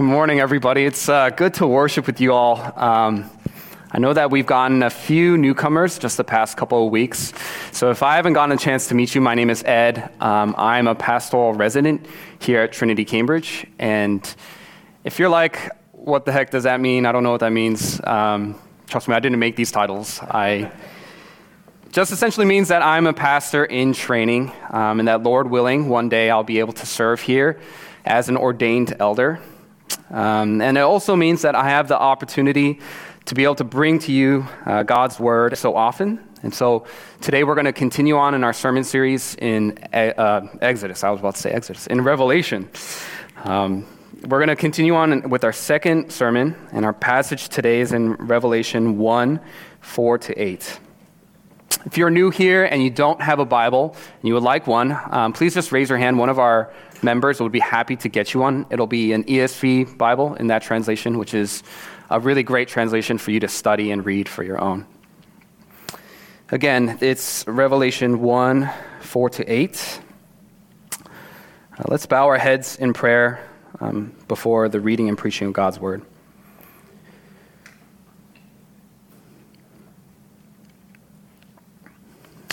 Good morning, everybody. It's good to worship with you all. I know that we've gotten a few newcomers just the past couple of weeks. So if I haven't gotten a chance to meet you, my name is Ed. I'm a pastoral resident here at Trinity Cambridge. And if you're like, what the heck does that mean? I don't know what that means. Trust me, I didn't make these titles. I just essentially means that I'm a pastor in training, and that Lord willing, one day I'll be able to serve here as an ordained elder. And it also means that I have the opportunity to be able to bring to you God's word so often. And so today we're going to continue on in our sermon series in Revelation. We're going to continue on with our second sermon, and our passage today is in Revelation 1:4-8. If you're new here and you don't have a Bible and you would like one, please just raise your hand. One of our members would be happy to get you one. It'll be an ESV Bible in that translation, which is a really great translation for you to study and read for your own. Again, it's Revelation 1:4-8. Let's bow our heads in prayer before the reading and preaching of God's word.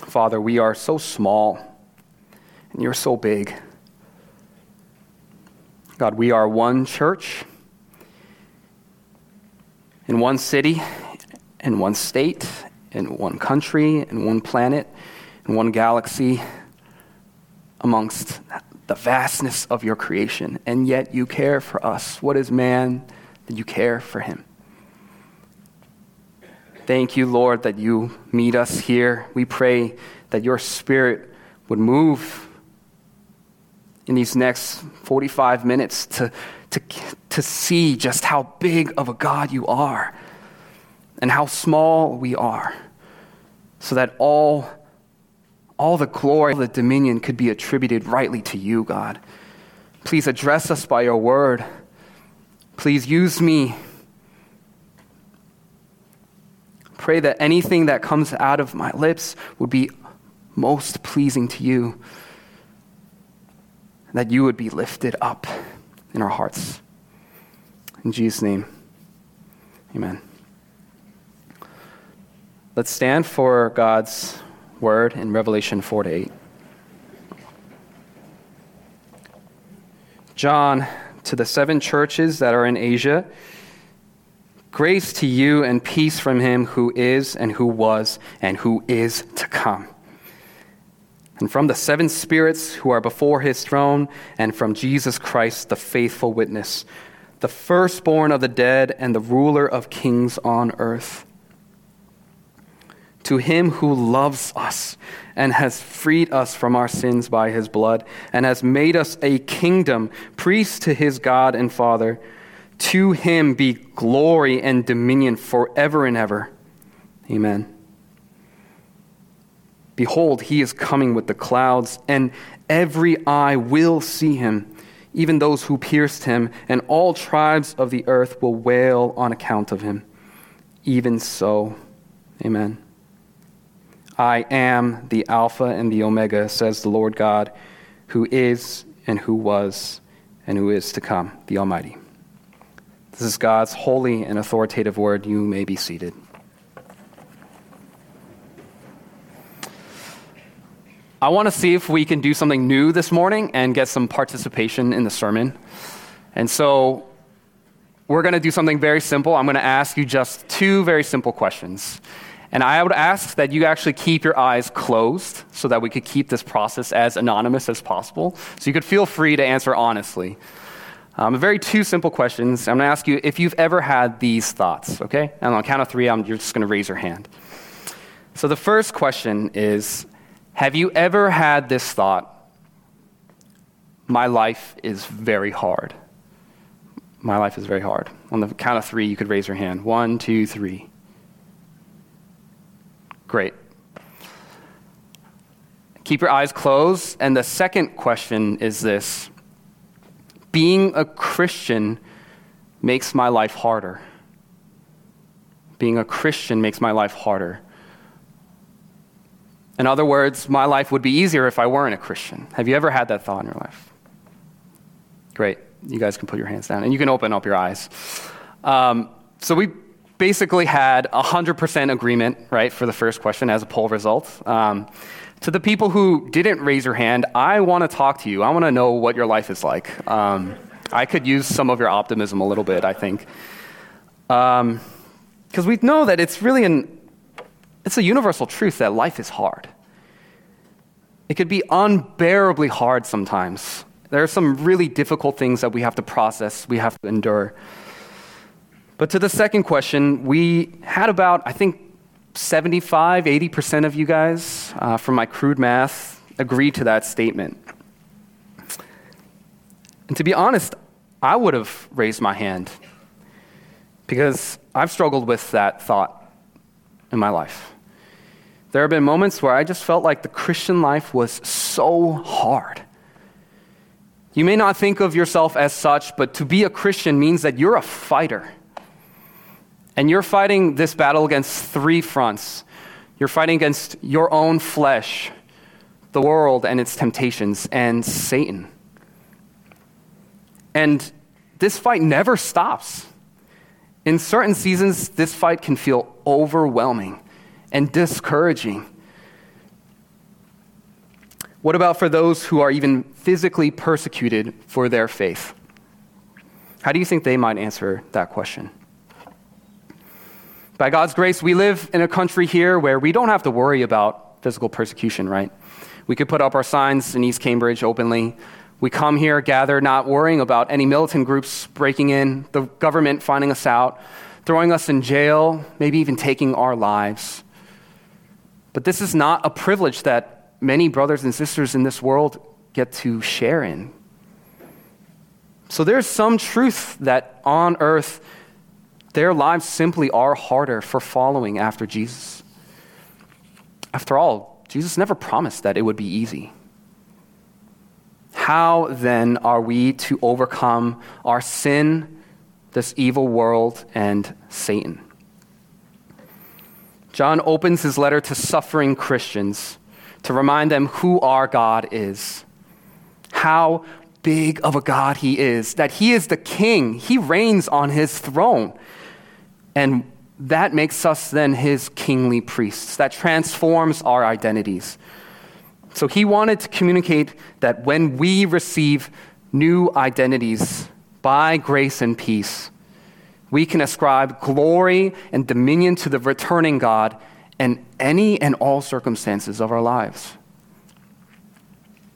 Father, we are so small, and you're so big. God, we are one church, in one city, in one state, in one country, in one planet, in one galaxy, amongst the vastness of your creation, and yet you care for us. What is man that you care for him? Thank you, Lord, that you meet us here. We pray that your spirit would move in these next 45 minutes to see just how big of a God you are and how small we are, so that all the glory, all the dominion could be attributed rightly to you, God. Please address us by your word. Please use me. Pray that anything that comes out of my lips would be most pleasing to you, and that you would be lifted up in our hearts. In Jesus' name, amen. Let's stand for God's word in Revelation 4-8. John, to the seven churches that are in Asia, grace to you and peace from him who is and who was and who is to come. And from the seven spirits who are before his throne, and from Jesus Christ, the faithful witness, the firstborn of the dead and the ruler of kings on earth. To him who loves us and has freed us from our sins by his blood, and has made us a kingdom, priests to his God and Father. To him be glory and dominion forever and ever. Amen. Behold, he is coming with the clouds, and every eye will see him, even those who pierced him, and all tribes of the earth will wail on account of him. Even so. Amen. I am the Alpha and the Omega, says the Lord God, who is and who was and who is to come, the Almighty. This is God's holy and authoritative word. You may be seated. I want to see if we can do something new this morning and get some participation in the sermon. And so we're going to do something very simple. I'm going to ask you just two very simple questions. And I would ask that you actually keep your eyes closed so that we could keep this process as anonymous as possible. So you could feel free to answer honestly. Very two simple questions. I'm going to ask you if you've ever had these thoughts, okay? And on count of three, you're just going to raise your hand. So the first question is, have you ever had this thought? My life is very hard. My life is very hard. On the count of three, you could raise your hand. One, two, three. Great. Keep your eyes closed. And the second question is this. Being a Christian makes my life harder. Being a Christian makes my life harder. In other words, my life would be easier if I weren't a Christian. Have you ever had that thought in your life? Great. You guys can put your hands down, and you can open up your eyes. So we basically had 100% agreement, right, for the first question as a poll result. To the people who didn't raise your hand, I want to talk to you. I want to know what your life is like. I could use some of your optimism a little bit, I think. Because we know that it's really it's a universal truth that life is hard. It could be unbearably hard sometimes. There are some really difficult things that we have to process, we have to endure. But to the second question, we had about, I think, 75, 80% of you guys, from my crude math, agree to that statement. And to be honest, I would have raised my hand because I've struggled with that thought in my life. There have been moments where I just felt like the Christian life was so hard. You may not think of yourself as such, but to be a Christian means that you're a fighter. And you're fighting this battle against three fronts. You're fighting against your own flesh, the world and its temptations, and Satan. And this fight never stops. In certain seasons, this fight can feel overwhelming and discouraging. What about for those who are even physically persecuted for their faith? How do you think they might answer that question? By God's grace, we live in a country here where we don't have to worry about physical persecution, right? We could put up our signs in East Cambridge openly. We come here, gather, not worrying about any militant groups breaking in, the government finding us out, throwing us in jail, maybe even taking our lives. But this is not a privilege that many brothers and sisters in this world get to share in. So there's some truth that on earth, their lives simply are harder for following after Jesus. After all, Jesus never promised that it would be easy. How then are we to overcome our sin, this evil world, and Satan? John opens his letter to suffering Christians to remind them who our God is, how big of a God he is, that he is the king. He reigns on his throne. And that makes us then his kingly priests. That transforms our identities. So he wanted to communicate that when we receive new identities by grace and peace, we can ascribe glory and dominion to the returning God in any and all circumstances of our lives.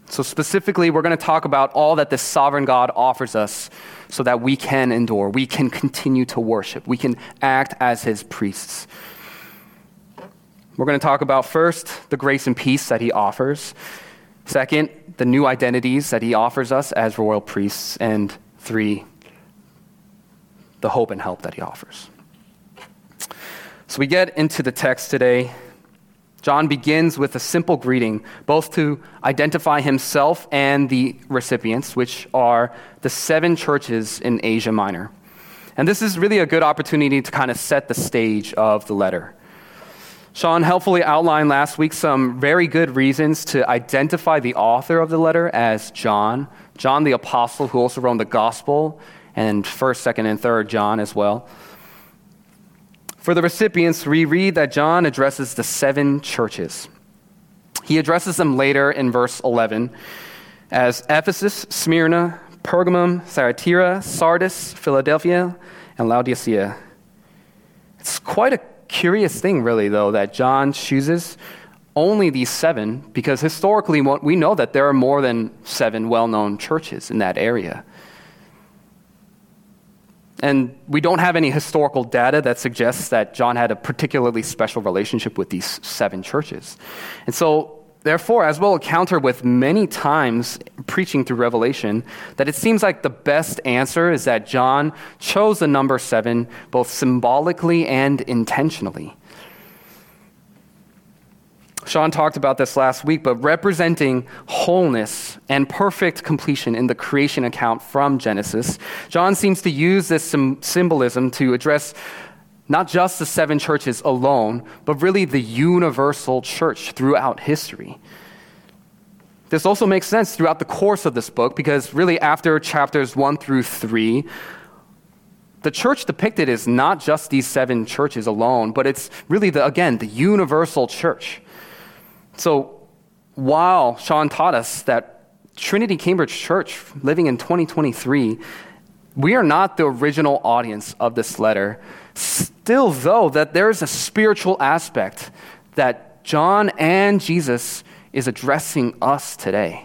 So specifically, we're going to talk about all that this sovereign God offers us so that we can endure, we can continue to worship, we can act as his priests. We're going to talk about first, the grace and peace that he offers. Second, the new identities that he offers us as royal priests. And three, the hope and help that he offers. So we get into the text today. John begins with a simple greeting, both to identify himself and the recipients, which are the seven churches in Asia Minor. And this is really a good opportunity to kind of set the stage of the letter. Sean helpfully outlined last week some very good reasons to identify the author of the letter as John the Apostle, who also wrote the Gospel, and 1st, 2nd, and 3rd John as well. For the recipients, we read that John addresses the seven churches. He addresses them later in verse 11 as Ephesus, Smyrna, Pergamum, Thyatira, Sardis, Philadelphia, and Laodicea. It's quite a curious thing, really, though, that John chooses only these seven, because historically we know that there are more than seven well-known churches in that area. And we don't have any historical data that suggests that John had a particularly special relationship with these seven churches. And so, therefore, as we'll encounter with many times preaching through Revelation, that it seems like the best answer is that John chose the number seven, both symbolically and intentionally. Sean talked about this last week, but representing wholeness and perfect completion in the creation account from Genesis, John seems to use this symbolism to address not just the seven churches alone, but really the universal church throughout history. This also makes sense throughout the course of this book, because really after chapters 1 through 3, the church depicted is not just these 7 churches alone, but it's really, the universal church. So while Sean taught us that Trinity Cambridge Church living in 2023, we are not the original audience of this letter. Still, though, that there is a spiritual aspect that John and Jesus is addressing us today.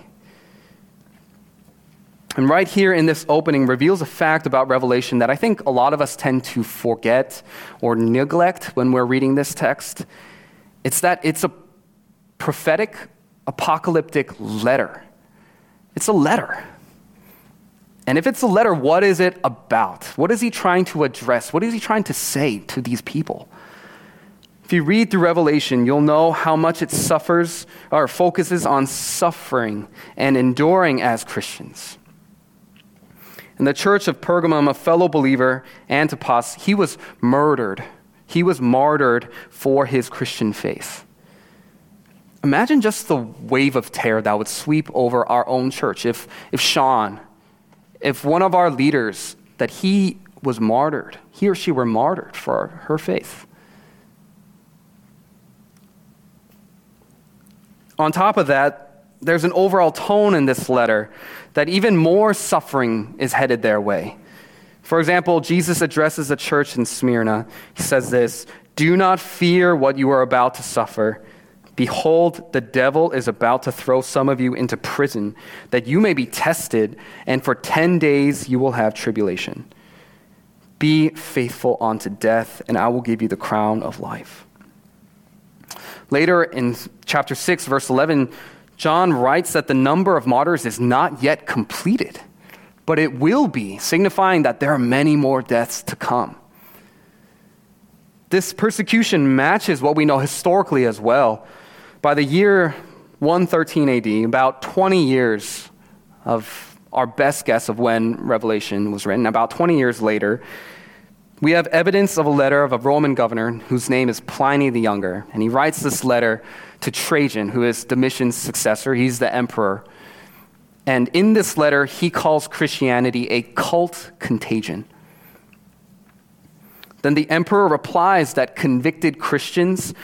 And right here in this opening reveals a fact about Revelation that I think a lot of us tend to forget or neglect when we're reading this text. It's that it's a prophetic, apocalyptic letter. It's a letter. And if it's a letter, what is it about? What is he trying to address? What is he trying to say to these people? If you read through Revelation, you'll know how much it suffers or focuses on suffering and enduring as Christians. In the church of Pergamum, a fellow believer, Antipas, he was murdered. He was martyred for his Christian faith. Imagine just the wave of terror that would sweep over our own church if one of our leaders, that he or she were martyred for her faith. On top of that, there's an overall tone in this letter that even more suffering is headed their way. For example, Jesus addresses a church in Smyrna. He says this, "Do not fear what you are about to suffer. Behold, the devil is about to throw some of you into prison, that you may be tested, and for 10 days you will have tribulation. Be faithful unto death, and I will give you the crown of life." Later in chapter 6, verse 11, John writes that the number of martyrs is not yet completed, but it will be, signifying that there are many more deaths to come. This persecution matches what we know historically as well. By the year 113 AD, about 20 years of our best guess of when Revelation was written, about 20 years later, we have evidence of a letter of a Roman governor whose name is Pliny the Younger, and he writes this letter to Trajan, who is Domitian's successor. He's the emperor. And in this letter, he calls Christianity a cult contagion. Then the emperor replies that convicted Christians,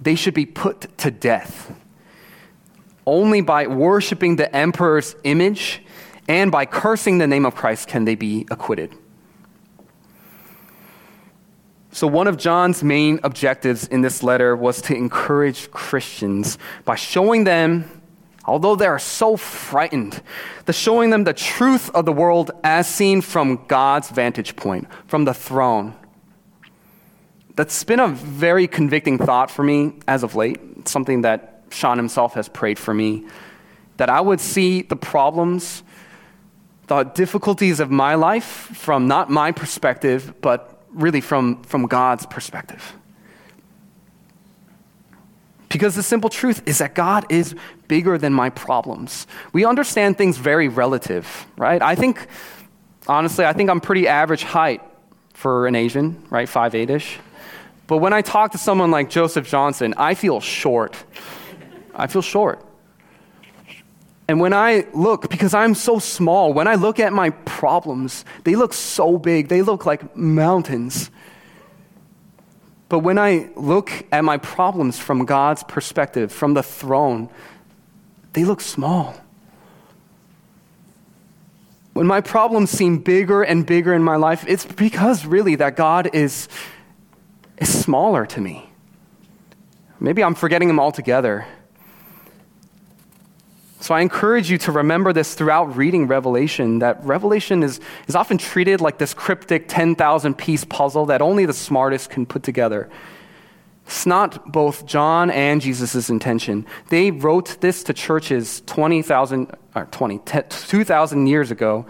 they should be put to death. Only by worshiping the emperor's image and by cursing the name of Christ can they be acquitted. So one of John's main objectives in this letter was to encourage Christians by showing them, although they are so frightened, showing them the truth of the world as seen from God's vantage point, from the throne. That's been a very convicting thought for me as of late. It's something that Sean himself has prayed for me, that I would see the problems, the difficulties of my life from not my perspective, but really from God's perspective. Because the simple truth is that God is bigger than my problems. We understand things very relative, right? I think I'm pretty average height for an Asian, right? 5'8"-ish. But when I talk to someone like Joseph Johnson, I feel short. And because I'm so small, when I look at my problems, they look so big. They look like mountains. But when I look at my problems from God's perspective, from the throne, they look small. When my problems seem bigger and bigger in my life, it's because really that God is smaller to me. Maybe I'm forgetting him altogether. So I encourage you to remember this throughout reading Revelation, that Revelation is often treated like this cryptic 10,000-piece puzzle that only the smartest can put together. It's not both John and Jesus' intention. They wrote this to churches 2,000 years ago,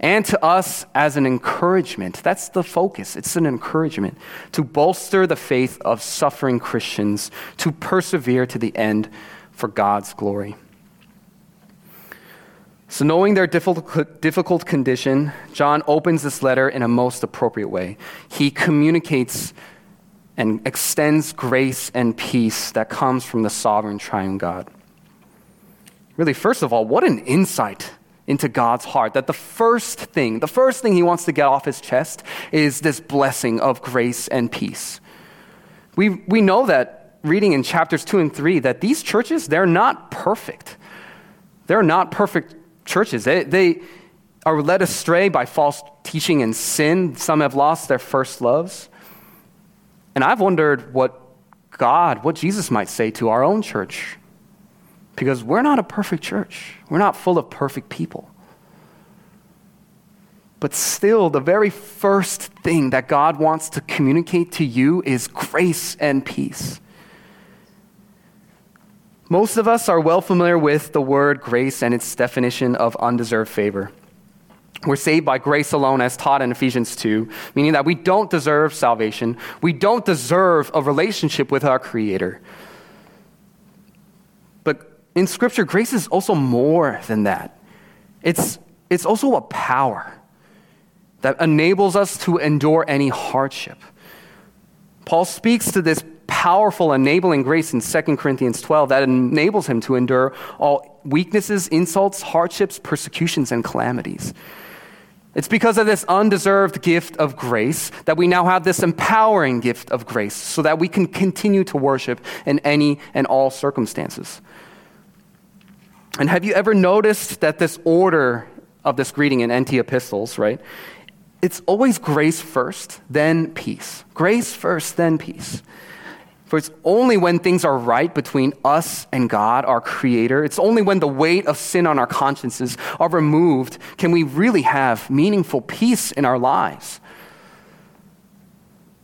and to us as an encouragement. That's the focus. It's an encouragement to bolster the faith of suffering Christians, to persevere to the end for God's glory. So knowing their difficult condition, John opens this letter in a most appropriate way. He communicates and extends grace and peace that comes from the sovereign triune God. Really, first of all, what an insight into God's heart, that the first thing he wants to get off his chest is this blessing of grace and peace. We know that reading in chapters 2 and 3 that these churches, they're not perfect. They're not perfect churches. They are led astray by false teaching and sin. Some have lost their first loves. And I've wondered what Jesus might say to our own church, because we're not a perfect church. We're not full of perfect people. But still, the very first thing that God wants to communicate to you is grace and peace. Most of us are well familiar with the word grace and its definition of undeserved favor. We're saved by grace alone, as taught in Ephesians 2, meaning that we don't deserve salvation. We don't deserve a relationship with our Creator. But in Scripture, grace is also more than that. It's also a power that enables us to endure any hardship. Paul speaks to this powerful enabling grace in 2 Corinthians 12 that enables him to endure all weaknesses, insults, hardships, persecutions, and calamities. It's because of this undeserved gift of grace that we now have this empowering gift of grace so that we can continue to worship in any and all circumstances. And have you ever noticed that this order of this greeting in NT epistles, right? It's always grace first, then peace. Grace first, then peace. For it's only when things are right between us and God, our Creator, it's only when the weight of sin on our consciences are removed can we really have meaningful peace in our lives.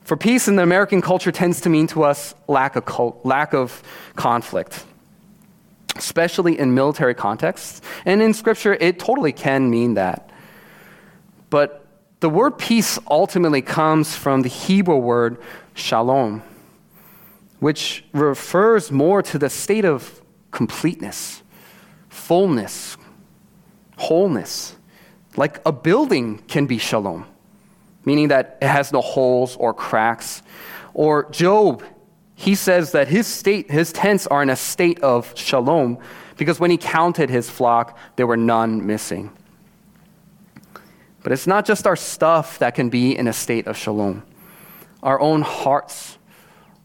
For peace in the American culture tends to mean to us lack of conflict, especially in military contexts. And in Scripture, it totally can mean that. But the word peace ultimately comes from the Hebrew word shalom, which refers more to the state of completeness, fullness, wholeness. Like a building can be shalom, meaning that it has no holes or cracks. Or Job, he says that his tents are in a state of shalom because when he counted his flock, there were none missing. But it's not just our stuff that can be in a state of shalom. Our own hearts,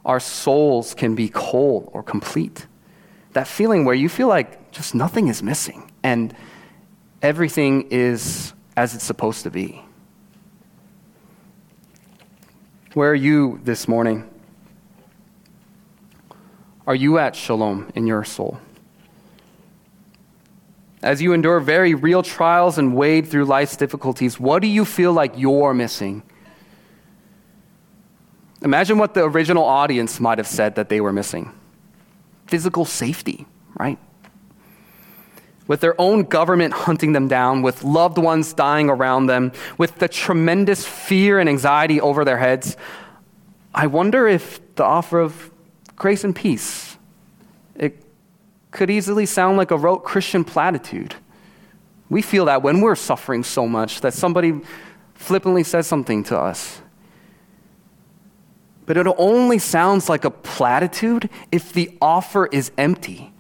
our souls can be cold or complete. That feeling where you feel like just nothing is missing and everything is as it's supposed to be. Where are you this morning? Are you at shalom in your soul? As you endure very real trials and wade through life's difficulties, what do you feel like you're missing? Imagine what the original audience might have said that they were missing. Physical safety, right? With their own government hunting them down, with loved ones dying around them, with the tremendous fear and anxiety over their heads, I wonder if the offer of grace and peace, it could easily sound like a rote Christian platitude. We feel that when we're suffering so much that somebody flippantly says something to us. But it only sounds like a platitude if the offer is empty,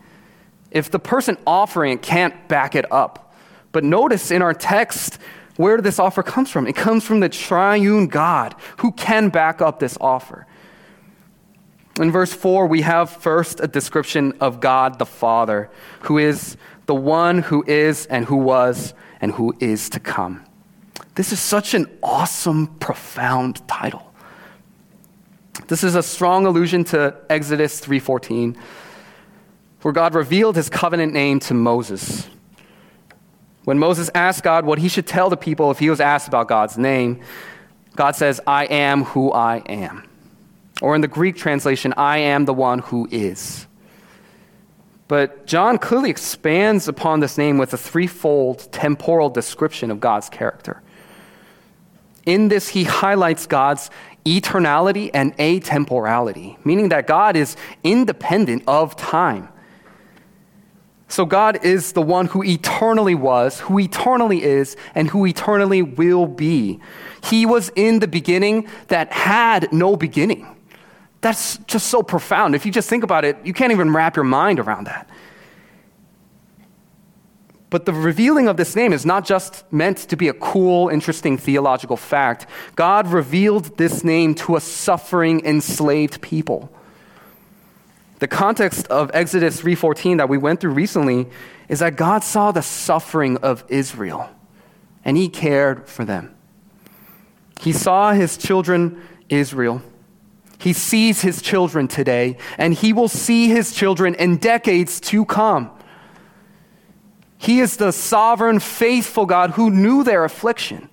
if the person offering it can't back it up. But notice in our text where this offer comes from. It comes from the triune God who can back up this offer. In verse 4, we have first a description of God the Father, who is the one who is and who was and who is to come. This is such an awesome, profound title. This is a strong allusion to Exodus 3:14, where God revealed his covenant name to Moses. When Moses asked God what he should tell the people if he was asked about God's name, God says, "I am who I am." Or in the Greek translation, "I am the one who is." But John clearly expands upon this name with a threefold temporal description of God's character. In this, he highlights God's eternality and atemporality, meaning that God is independent of time. So God is the one who eternally was, who eternally is, and who eternally will be. He was in the beginning that had no beginning. That's just so profound. If you just think about it, you can't even wrap your mind around that. But the revealing of this name is not just meant to be a cool, interesting theological fact. God revealed this name to a suffering, enslaved people. The context of Exodus 3:14 that we went through recently is that God saw the suffering of Israel, and he cared for them. He saw his children, Israel. He sees his children today, and he will see his children in decades to come. He is the sovereign, faithful God who knew their affliction.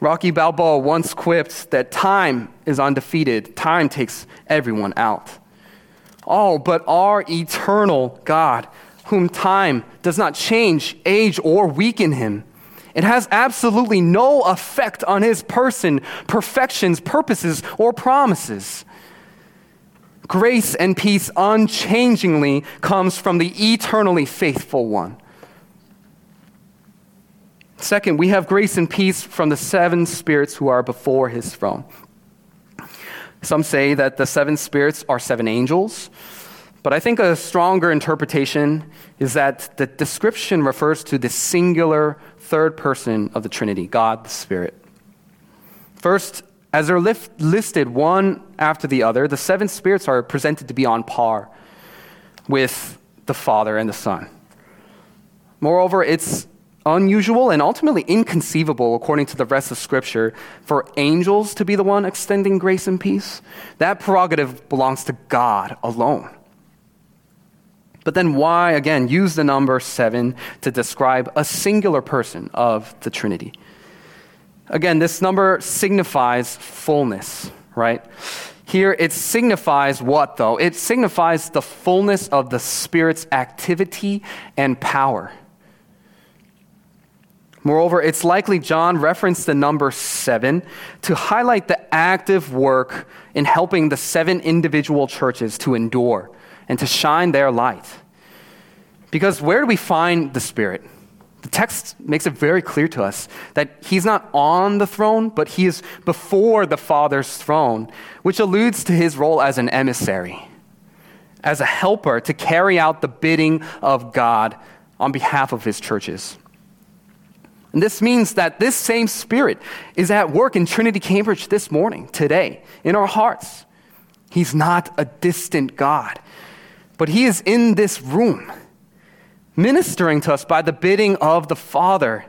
Rocky Balboa once quipped that time is undefeated. Time takes everyone out. Oh, but our eternal God, whom time does not change, age, or weaken him, it has absolutely no effect on his person, perfections, purposes, or promises. Grace and peace unchangingly comes from the eternally faithful one. Second, we have grace and peace from the seven spirits who are before his throne. Some say that the seven spirits are seven angels, but I think a stronger interpretation is that the description refers to the singular third person of the Trinity, God the Spirit. First, as they're listed one after the other, the seven spirits are presented to be on par with the Father and the Son. Moreover, it's unusual and ultimately inconceivable, according to the rest of Scripture, for angels to be the one extending grace and peace. That prerogative belongs to God alone. But then why, again, use the number seven to describe a singular person of the Trinity? Again, this number signifies fullness, right? Here it signifies what, though? It signifies the fullness of the Spirit's activity and power. Moreover, it's likely John referenced the number seven to highlight the active work in helping the seven individual churches to endure and to shine their light. Because where do we find the Spirit? The text makes it very clear to us that he's not on the throne, but he is before the Father's throne, which alludes to his role as an emissary, as a helper to carry out the bidding of God on behalf of his churches. And this means that this same Spirit is at work in Trinity Cambridge this morning, today, in our hearts. He's not a distant God, but he is in this room, ministering to us by the bidding of the Father.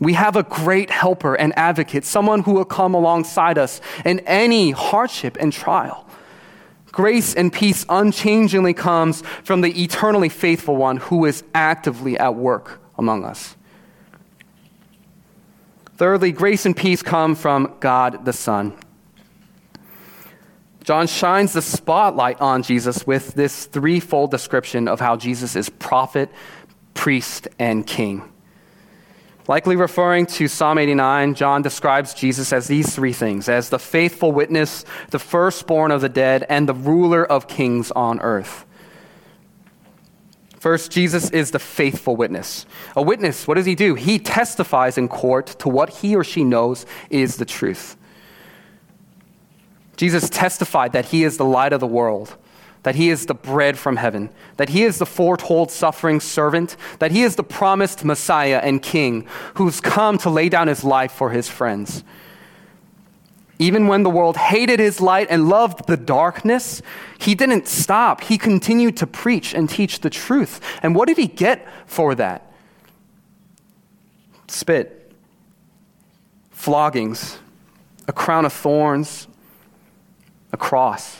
We have a great helper and advocate, someone who will come alongside us in any hardship and trial. Grace and peace unchangingly comes from the eternally faithful one who is actively at work among us. Thirdly, grace and peace come from God the Son. John shines the spotlight on Jesus with this threefold description of how Jesus is prophet, priest, and king. Likely referring to Psalm 89, John describes Jesus as these three things, as the faithful witness, the firstborn of the dead, and the ruler of kings on earth. First, Jesus is the faithful witness. A witness, what does he do? He testifies in court to what he or she knows is the truth. Jesus testified that he is the light of the world, that he is the bread from heaven, that he is the foretold suffering servant, that he is the promised Messiah and King who's come to lay down his life for his friends. Even when the world hated his light and loved the darkness, he didn't stop. He continued to preach and teach the truth. And what did he get for that? Spit, floggings, a crown of thorns, a cross.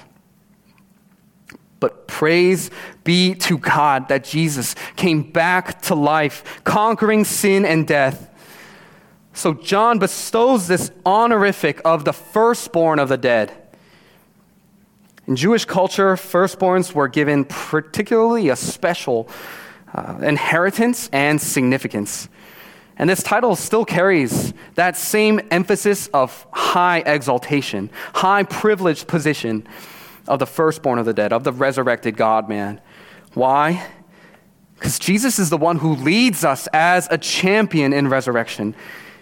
But praise be to God that Jesus came back to life, conquering sin and death. So John bestows this honorific of the firstborn of the dead. In Jewish culture, firstborns were given particularly a special inheritance and significance. And this title still carries that same emphasis of high exaltation, high privileged position of the firstborn of the dead, of the resurrected God-man. Why? Because Jesus is the one who leads us as a champion in resurrection,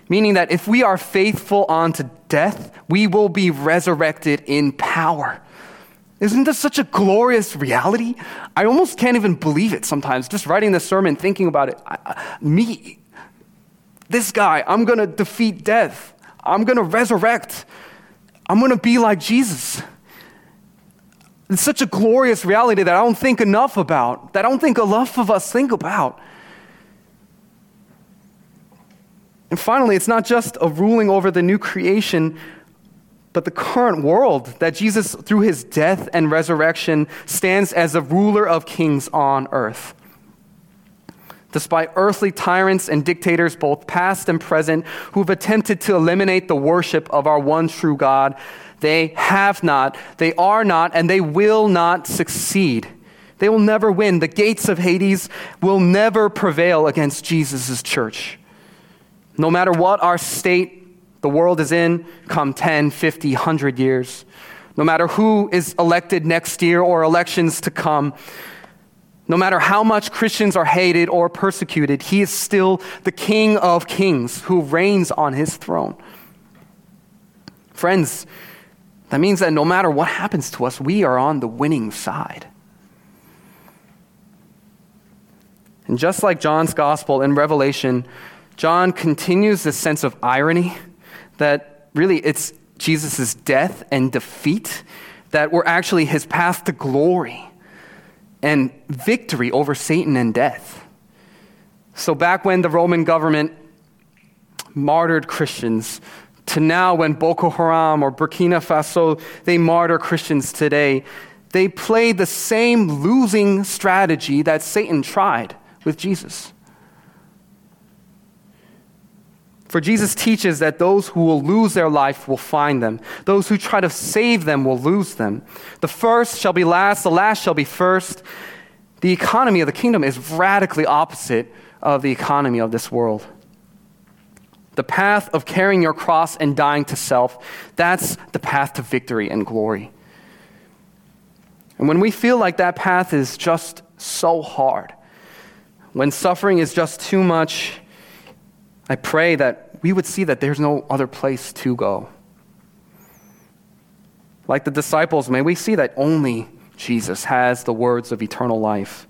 meaning that if we are faithful unto death, we will be resurrected in power. Isn't this such a glorious reality? I almost can't even believe it sometimes, just writing this sermon, thinking about it. This guy, I'm going to defeat death. I'm going to resurrect. I'm going to be like Jesus. It's such a glorious reality that I don't think enough about, that I don't think enough of us think about. And finally, it's not just a ruling over the new creation, but the current world, that Jesus, through his death and resurrection, stands as the ruler of kings on earth. Despite earthly tyrants and dictators, both past and present, who've attempted to eliminate the worship of our one true God, they have not, they are not, and they will not succeed. They will never win. The gates of Hades will never prevail against Jesus' church. No matter what our state the world is in, come 10, 50, 100 years, no matter who is elected next year or elections to come, no matter how much Christians are hated or persecuted, he is still the King of Kings who reigns on his throne. Friends, that means that no matter what happens to us, we are on the winning side. And just like John's gospel in Revelation, John continues this sense of irony that really it's Jesus' death and defeat that were actually his path to glory and victory over Satan and death. So back when the Roman government martyred Christians, to now when Boko Haram or Burkina Faso, they martyr Christians today, they play the same losing strategy that Satan tried with Jesus. For Jesus teaches that those who will lose their life will find them. Those who try to save them will lose them. The first shall be last, the last shall be first. The economy of the kingdom is radically opposite of the economy of this world. The path of carrying your cross and dying to self, that's the path to victory and glory. And when we feel like that path is just so hard, when suffering is just too much, I pray that we would see that there's no other place to go. Like the disciples, may we see that only Jesus has the words of eternal life.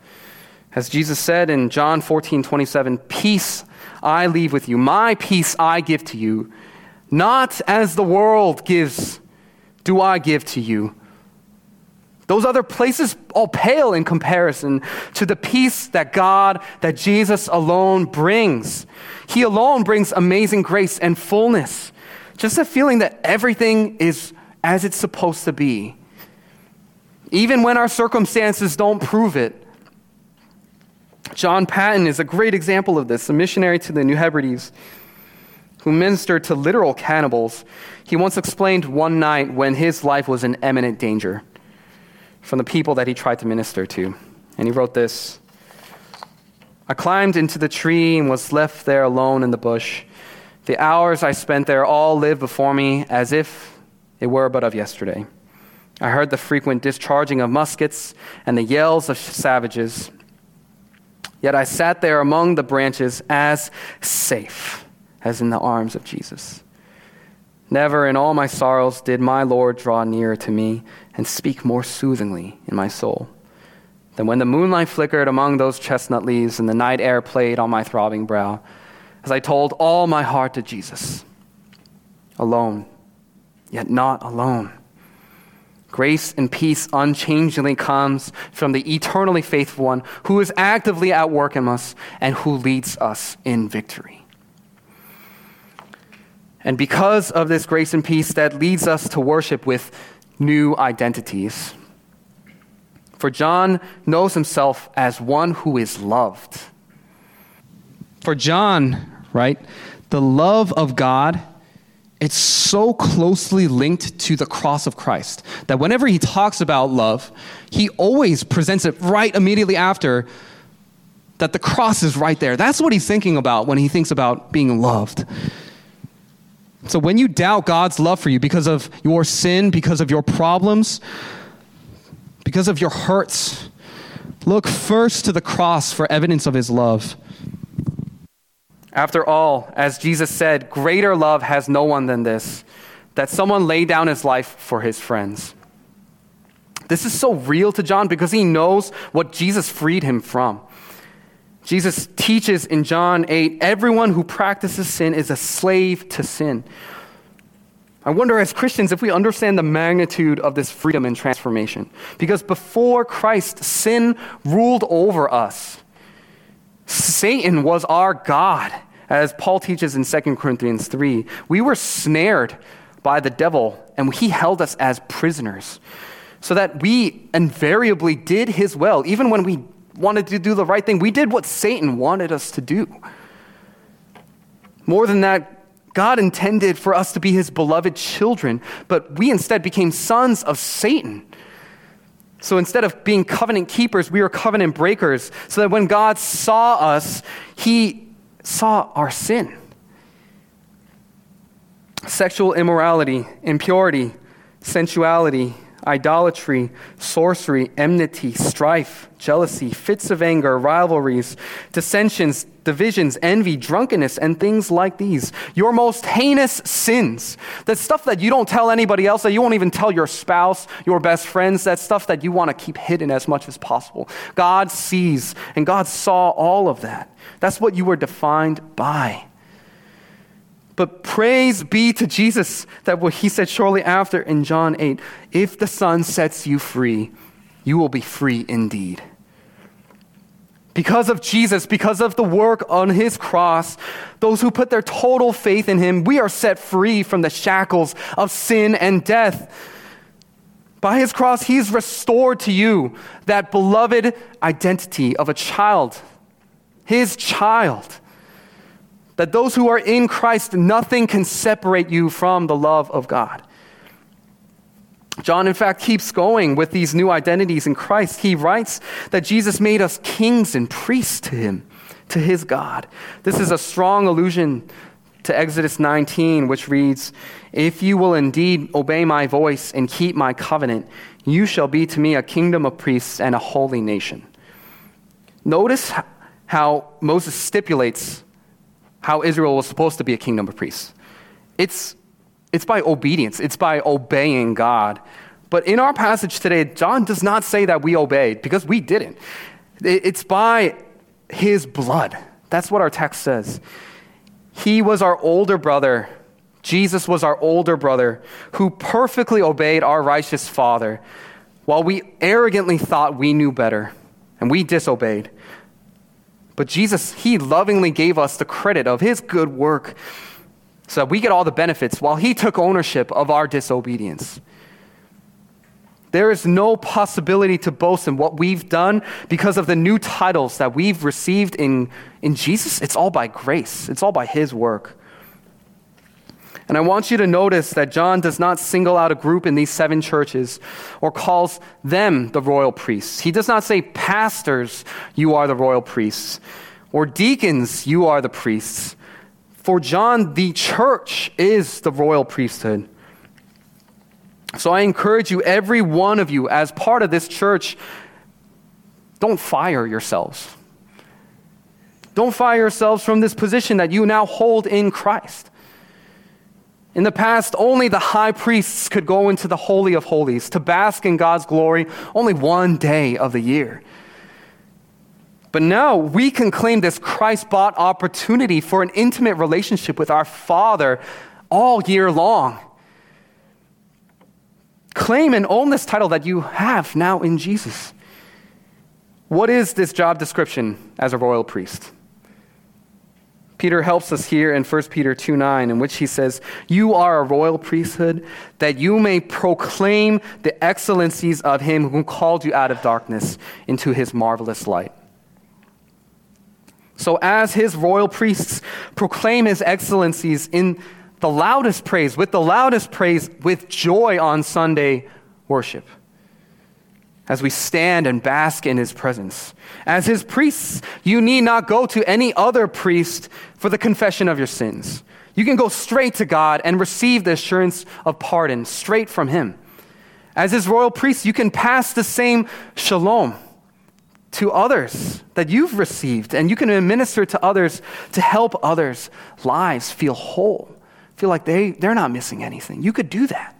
As Jesus said in John 14:27, "Peace I leave with you, my peace I give to you. Not as the world gives, do I give to you." Those other places all pale in comparison to the peace that God, that Jesus alone brings. He alone brings amazing grace and fullness. Just a feeling that everything is as it's supposed to be. Even when our circumstances don't prove it. John Patton is a great example of this, a missionary to the New Hebrides who ministered to literal cannibals. He once explained one night when his life was in imminent danger from the people that he tried to minister to. And he wrote this, "I climbed into the tree and was left there alone in the bush. The hours I spent there all lived before me as if it were but of yesterday. I heard the frequent discharging of muskets and the yells of savages. Yet I sat there among the branches as safe as in the arms of Jesus. Never in all my sorrows did my Lord draw nearer to me and speak more soothingly in my soul than when the moonlight flickered among those chestnut leaves and the night air played on my throbbing brow as I told all my heart to Jesus. Alone, yet not alone. Grace and peace unchangingly comes from the eternally faithful one who is actively at work in us and who leads us in victory." And because of this grace and peace, that leads us to worship with new identities. For John knows himself as one who is loved. For John, right, the love of God, it's so closely linked to the cross of Christ that whenever he talks about love, he always presents it right immediately after that the cross is right there. That's what he's thinking about when he thinks about being loved. So when you doubt God's love for you because of your sin, because of your problems, because of your hurts, look first to the cross for evidence of his love. After all, as Jesus said, greater love has no one than this, that someone lay down his life for his friends. This is so real to John because he knows what Jesus freed him from. Jesus teaches in John 8, everyone who practices sin is a slave to sin. I wonder as Christians if we understand the magnitude of this freedom and transformation. Because before Christ, sin ruled over us. Satan was our God, as Paul teaches in 2 Corinthians 3. We were snared by the devil, and he held us as prisoners, so that we invariably did his will. Even when we wanted to do the right thing, we did what Satan wanted us to do. More than that, God intended for us to be his beloved children, but we instead became sons of Satan. So instead of being covenant keepers, we were covenant breakers, so that when God saw us, he saw our sin. Sexual immorality, impurity, sensuality, idolatry, sorcery, enmity, strife, jealousy, fits of anger, rivalries, dissensions, divisions, envy, drunkenness, and things like these. Your most heinous sins. That stuff that you don't tell anybody else, that you won't even tell your spouse, your best friends, that stuff that you want to keep hidden as much as possible. God sees, and God saw all of that. That's what you were defined by. But praise be to Jesus that what he said shortly after in John 8, if the Son sets you free, you will be free indeed. Because of Jesus, because of the work on his cross, those who put their total faith in him, we are set free from the shackles of sin and death. By his cross, he's restored to you that beloved identity of a child, his child. That those who are in Christ, nothing can separate you from the love of God. John, in fact, keeps going with these new identities in Christ. He writes that Jesus made us kings and priests to him, to his God. This is a strong allusion to Exodus 19, which reads, "If you will indeed obey my voice and keep my covenant, you shall be to me a kingdom of priests and a holy nation." Notice how Moses stipulates how Israel was supposed to be a kingdom of priests. It's by obedience. It's by obeying God. But in our passage today, John does not say that we obeyed because we didn't. It's by his blood. That's what our text says. He was our older brother. Jesus was our older brother who perfectly obeyed our righteous father while we arrogantly thought we knew better and we disobeyed. But Jesus, he lovingly gave us the credit of his good work so that we get all the benefits while he took ownership of our disobedience. There is no possibility to boast in what we've done because of the new titles that we've received in Jesus. It's all by grace. It's all by his work. And I want you to notice that John does not single out a group in these seven churches or calls them the royal priests. He does not say, pastors, you are the royal priests, or deacons, you are the priests. For John, the church is the royal priesthood. So I encourage you, every one of you, as part of this church, don't fire yourselves. Don't fire yourselves from this position that you now hold in Christ. In the past, only the high priests could go into the Holy of Holies to bask in God's glory only one day of the year. But now we can claim this Christ-bought opportunity for an intimate relationship with our Father all year long. Claim and own this title that you have now in Jesus. What is this job description as a royal priest? Peter helps us here in 1 Peter 2:9, in which he says, "You are a royal priesthood, that you may proclaim the excellencies of him who called you out of darkness into his marvelous light." So as his royal priests, proclaim his excellencies in the loudest praise, with joy on Sunday worship, as we stand and bask in his presence. As his priests, you need not go to any other priest for the confession of your sins. You can go straight to God and receive the assurance of pardon straight from him. As his royal priests, you can pass the same shalom to others that you've received, and you can administer to others to help others' lives feel whole, feel like they're not missing anything. You could do that.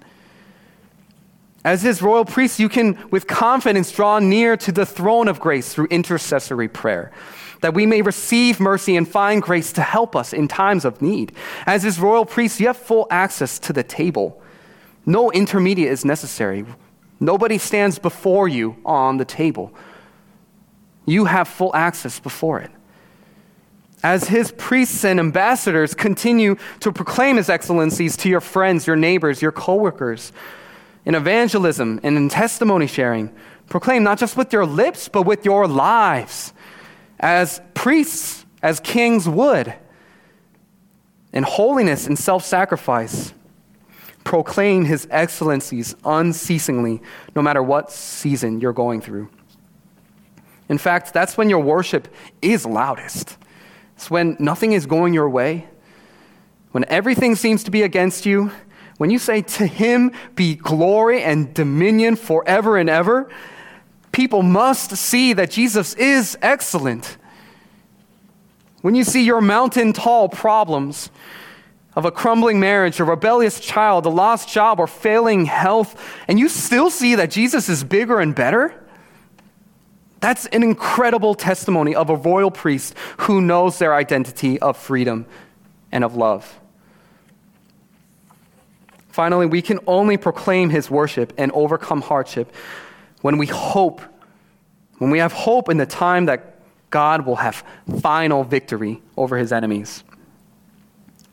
As his royal priest, you can with confidence draw near to the throne of grace through intercessory prayer, that we may receive mercy and find grace to help us in times of need. As his royal priest, you have full access to the table. No intermediate is necessary. Nobody stands before you on the table. You have full access before it. As his priests and ambassadors, continue to proclaim his excellencies to your friends, your neighbors, your co-workers. In evangelism and in testimony sharing, proclaim not just with your lips, but with your lives, as priests, as kings would. In holiness and self-sacrifice, proclaim his excellencies unceasingly, no matter what season you're going through. In fact, that's when your worship is loudest. It's when nothing is going your way, when everything seems to be against you. When you say, "To him be glory and dominion forever and ever," people must see that Jesus is excellent. When you see your mountain-tall problems of a crumbling marriage, a rebellious child, a lost job, or failing health, and you still see that Jesus is bigger and better, that's an incredible testimony of a royal priest who knows their identity of freedom and of love. Finally, we can only proclaim his worship and overcome hardship when we have hope in the time that God will have final victory over his enemies.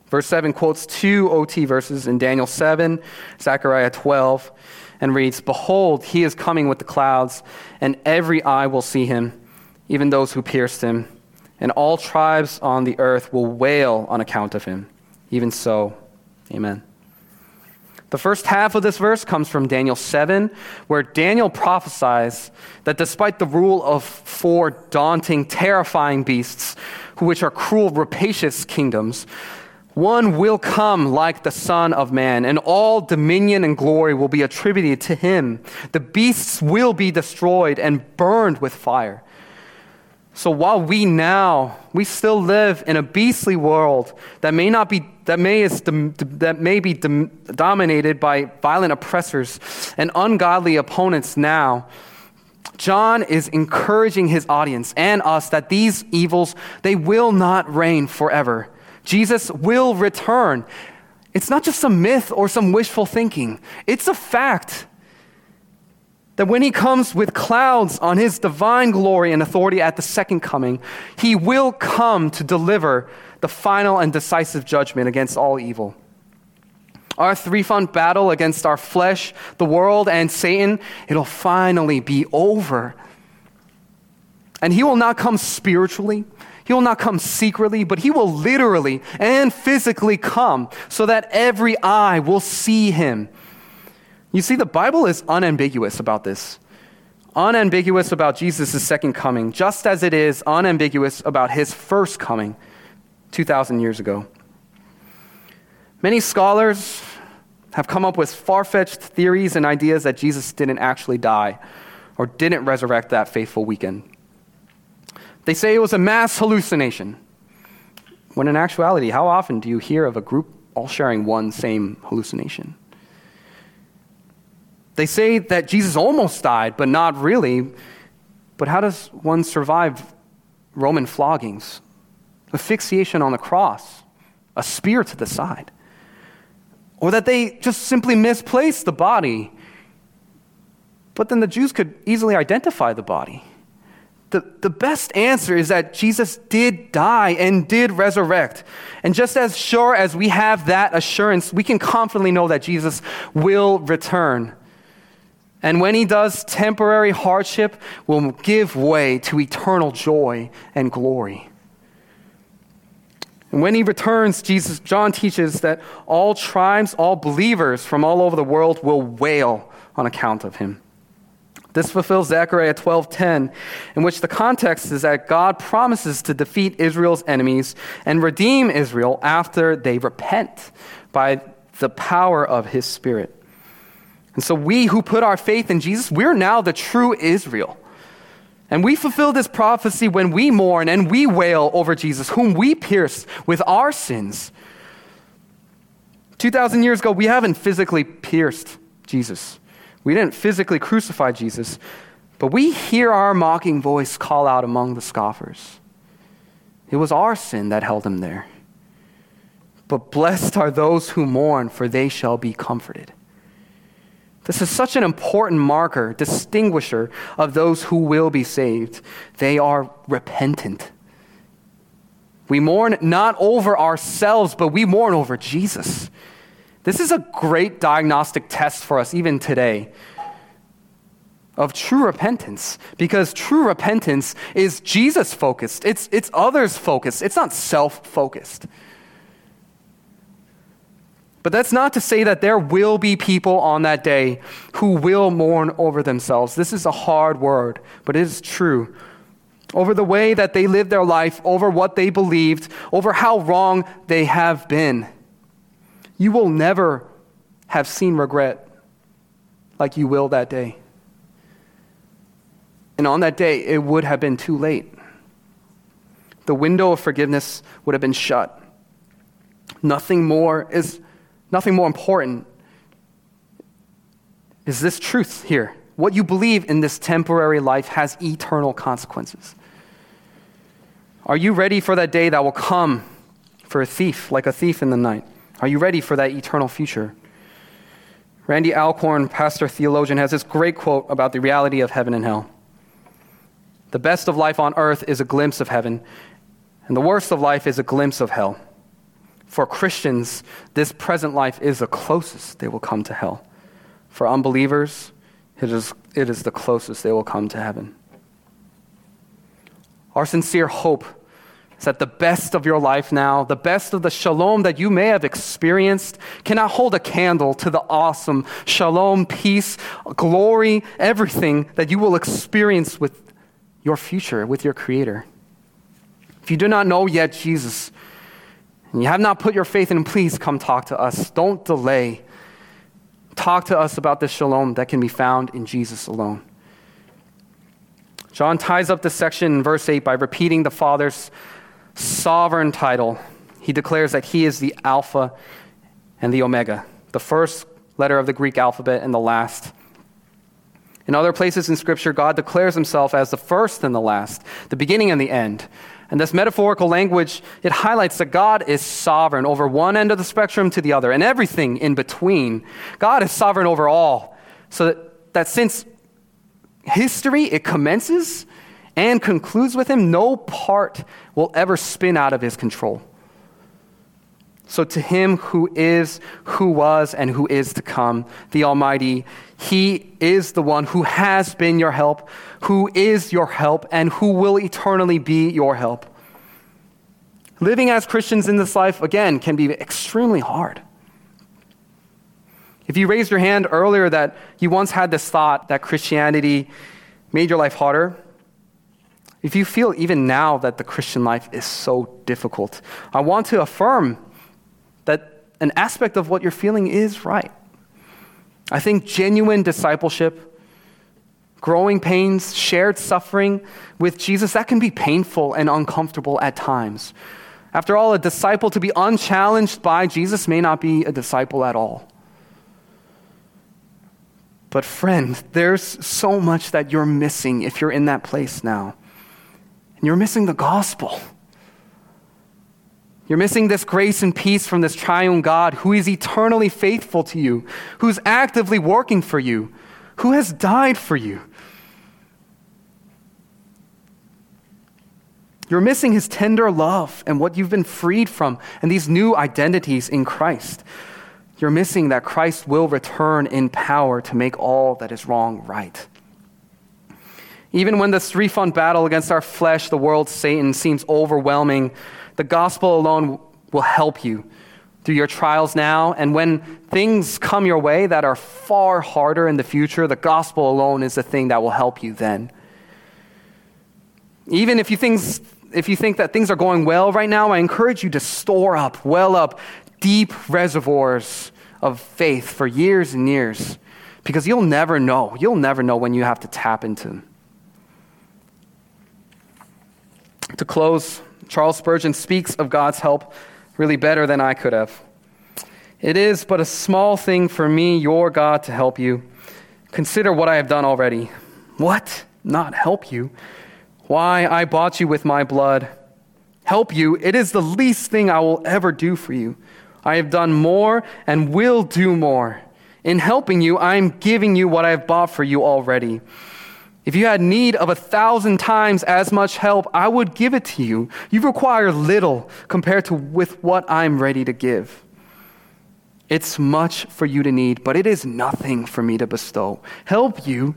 Verse 7 quotes two OT verses in Daniel 7, Zechariah 12, and reads, "Behold, he is coming with the clouds, and every eye will see him, even those who pierced him, and all tribes on the earth will wail on account of him. Even so, amen." The first half of this verse comes from Daniel 7, where Daniel prophesies that despite the rule of four daunting, terrifying beasts, which are cruel, rapacious kingdoms, one will come like the Son of Man, and all dominion and glory will be attributed to him. The beasts will be destroyed and burned with fire. So while we still live in a beastly world that may be dominated by violent oppressors and ungodly opponents now, John is encouraging his audience and us that these evils, they will not reign forever. Jesus will return. It's not just some myth or some wishful thinking. It's a fact that when he comes with clouds on his divine glory and authority at the second coming, he will come to deliver the final and decisive judgment against all evil. Our three-front battle against our flesh, the world, and Satan, it'll finally be over. And he will not come spiritually, he will not come secretly, but he will literally and physically come so that every eye will see him. You see, the Bible is unambiguous about this, unambiguous about Jesus' second coming, just as it is unambiguous about his first coming 2,000 years ago. Many scholars have come up with far-fetched theories and ideas that Jesus didn't actually die or didn't resurrect that fateful weekend. They say it was a mass hallucination, when in actuality, how often do you hear of a group all sharing one same hallucination? They say that Jesus almost died, but not really. But how does one survive Roman floggings, asphyxiation on the cross, a spear to the side? Or that they just simply misplaced the body. But then the Jews could easily identify the body. The best answer is that Jesus did die and did resurrect. And just as sure as we have that assurance, we can confidently know that Jesus will return. And when he does, temporary hardship will give way to eternal joy and glory. And when he returns, John teaches that all tribes, all believers from all over the world will wail on account of him. This fulfills Zechariah 12:10, in which the context is that God promises to defeat Israel's enemies and redeem Israel after they repent by the power of his Spirit. And so we who put our faith in Jesus, we're now the true Israel. And we fulfill this prophecy when we mourn and we wail over Jesus, whom we pierced with our sins. 2,000 years ago, we haven't physically pierced Jesus. We didn't physically crucify Jesus, but we hear our mocking voice call out among the scoffers. It was our sin that held him there. But blessed are those who mourn, for they shall be comforted. This is such an important marker, distinguisher of those who will be saved. They are repentant. We mourn not over ourselves, but we mourn over Jesus. This is a great diagnostic test for us, even today, of true repentance, because true repentance is Jesus-focused. It's others-focused. It's not self-focused. But that's not to say that there will be people on that day who will mourn over themselves. This is a hard word, but it is true. Over the way that they lived their life, over what they believed, over how wrong they have been. You will never have seen regret like you will that day. And on that day, it would have been too late. The window of forgiveness would have been shut. Nothing more important is this truth here. What you believe in this temporary life has eternal consequences. Are you ready for that day that will come for a thief, like a thief in the night? Are you ready for that eternal future? Randy Alcorn, pastor theologian, has this great quote about the reality of heaven and hell. The best of life on earth is a glimpse of heaven, and the worst of life is a glimpse of hell. For Christians, this present life is the closest they will come to hell. For unbelievers, it is the closest they will come to heaven. Our sincere hope is that the best of your life now, the best of the shalom that you may have experienced, cannot hold a candle to the awesome shalom, peace, glory, everything that you will experience with your future, with your Creator. If you do not know yet Jesus, and you have not put your faith in him, please come talk to us. Don't delay. Talk to us about this shalom that can be found in Jesus alone. John ties up this section in verse 8 by repeating the Father's sovereign title. He declares that he is the Alpha and the Omega, the first letter of the Greek alphabet and the last. In other places in Scripture, God declares himself as the first and the last, the beginning and the end. And this metaphorical language, it highlights that God is sovereign over one end of the spectrum to the other and everything in between. God is sovereign over all. So that since history, it commences and concludes with him, no part will ever spin out of his control. So to him who is, who was, and who is to come, the Almighty, he is the one who has been your help, who is your help, and who will eternally be your help. Living as Christians in this life, again, can be extremely hard. If you raised your hand earlier that you once had this thought that Christianity made your life harder, if you feel even now that the Christian life is so difficult, I want to affirm that an aspect of what you're feeling is right. I think genuine discipleship, growing pains, shared suffering with Jesus, that can be painful and uncomfortable at times. After all, a disciple to be unchallenged by Jesus may not be a disciple at all. But friend, there's so much that you're missing if you're in that place now. And you're missing the gospel. You're missing this grace and peace from this triune God who is eternally faithful to you, who's actively working for you, who has died for you. You're missing his tender love and what you've been freed from and these new identities in Christ. You're missing that Christ will return in power to make all that is wrong right. Even when this three-front battle against our flesh, the world, Satan, seems overwhelming, the gospel alone will help you through your trials now. And when things come your way that are far harder in the future, the gospel alone is the thing that will help you then. Even if you think that things are going well right now, I encourage you to store up, well up, deep reservoirs of faith for years and years, because you'll never know. You'll never know when you have to tap into them. To close, Charles Spurgeon speaks of God's help really better than I could have. It is but a small thing for me, your God, to help you. Consider what I have done already. What? Not help you? Why, I bought you with my blood. Help you, it is the least thing I will ever do for you. I have done more and will do more. In helping you, I am giving you what I have bought for you already. If you had need of 1,000 times as much help, I would give it to you. You require little compared to with what I'm ready to give. It's much for you to need, but it is nothing for me to bestow. Help you,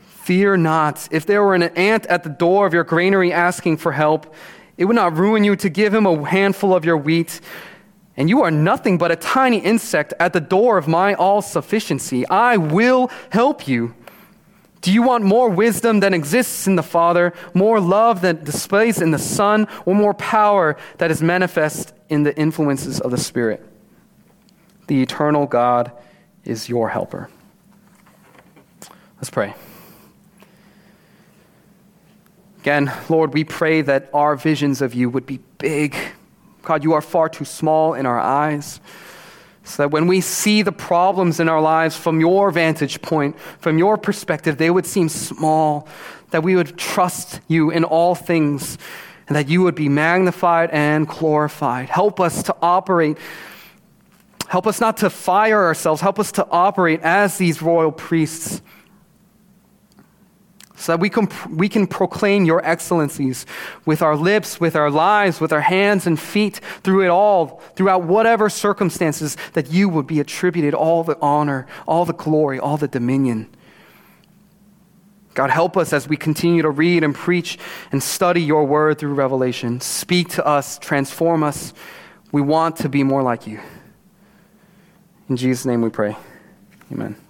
fear not. If there were an ant at the door of your granary asking for help, it would not ruin you to give him a handful of your wheat. And you are nothing but a tiny insect at the door of my all-sufficiency. I will help you. Do you want more wisdom than exists in the Father, more love than displays in the Son, or more power that is manifest in the influences of the Spirit? The eternal God is your helper. Let's pray. Again, Lord, we pray that our visions of you would be big. God, you are far too small in our eyes. So that when we see the problems in our lives from your vantage point, from your perspective, they would seem small, that we would trust you in all things, and that you would be magnified and glorified. Help us to operate. Help us not to fire ourselves. Help us to operate as these royal priests, so that we can proclaim your excellencies with our lips, with our lives, with our hands and feet, through it all, throughout whatever circumstances, that you would be attributed all the honor, all the glory, all the dominion. God, help us as we continue to read and preach and study your word through Revelation. Speak to us, transform us. We want to be more like you. In Jesus' name we pray. Amen.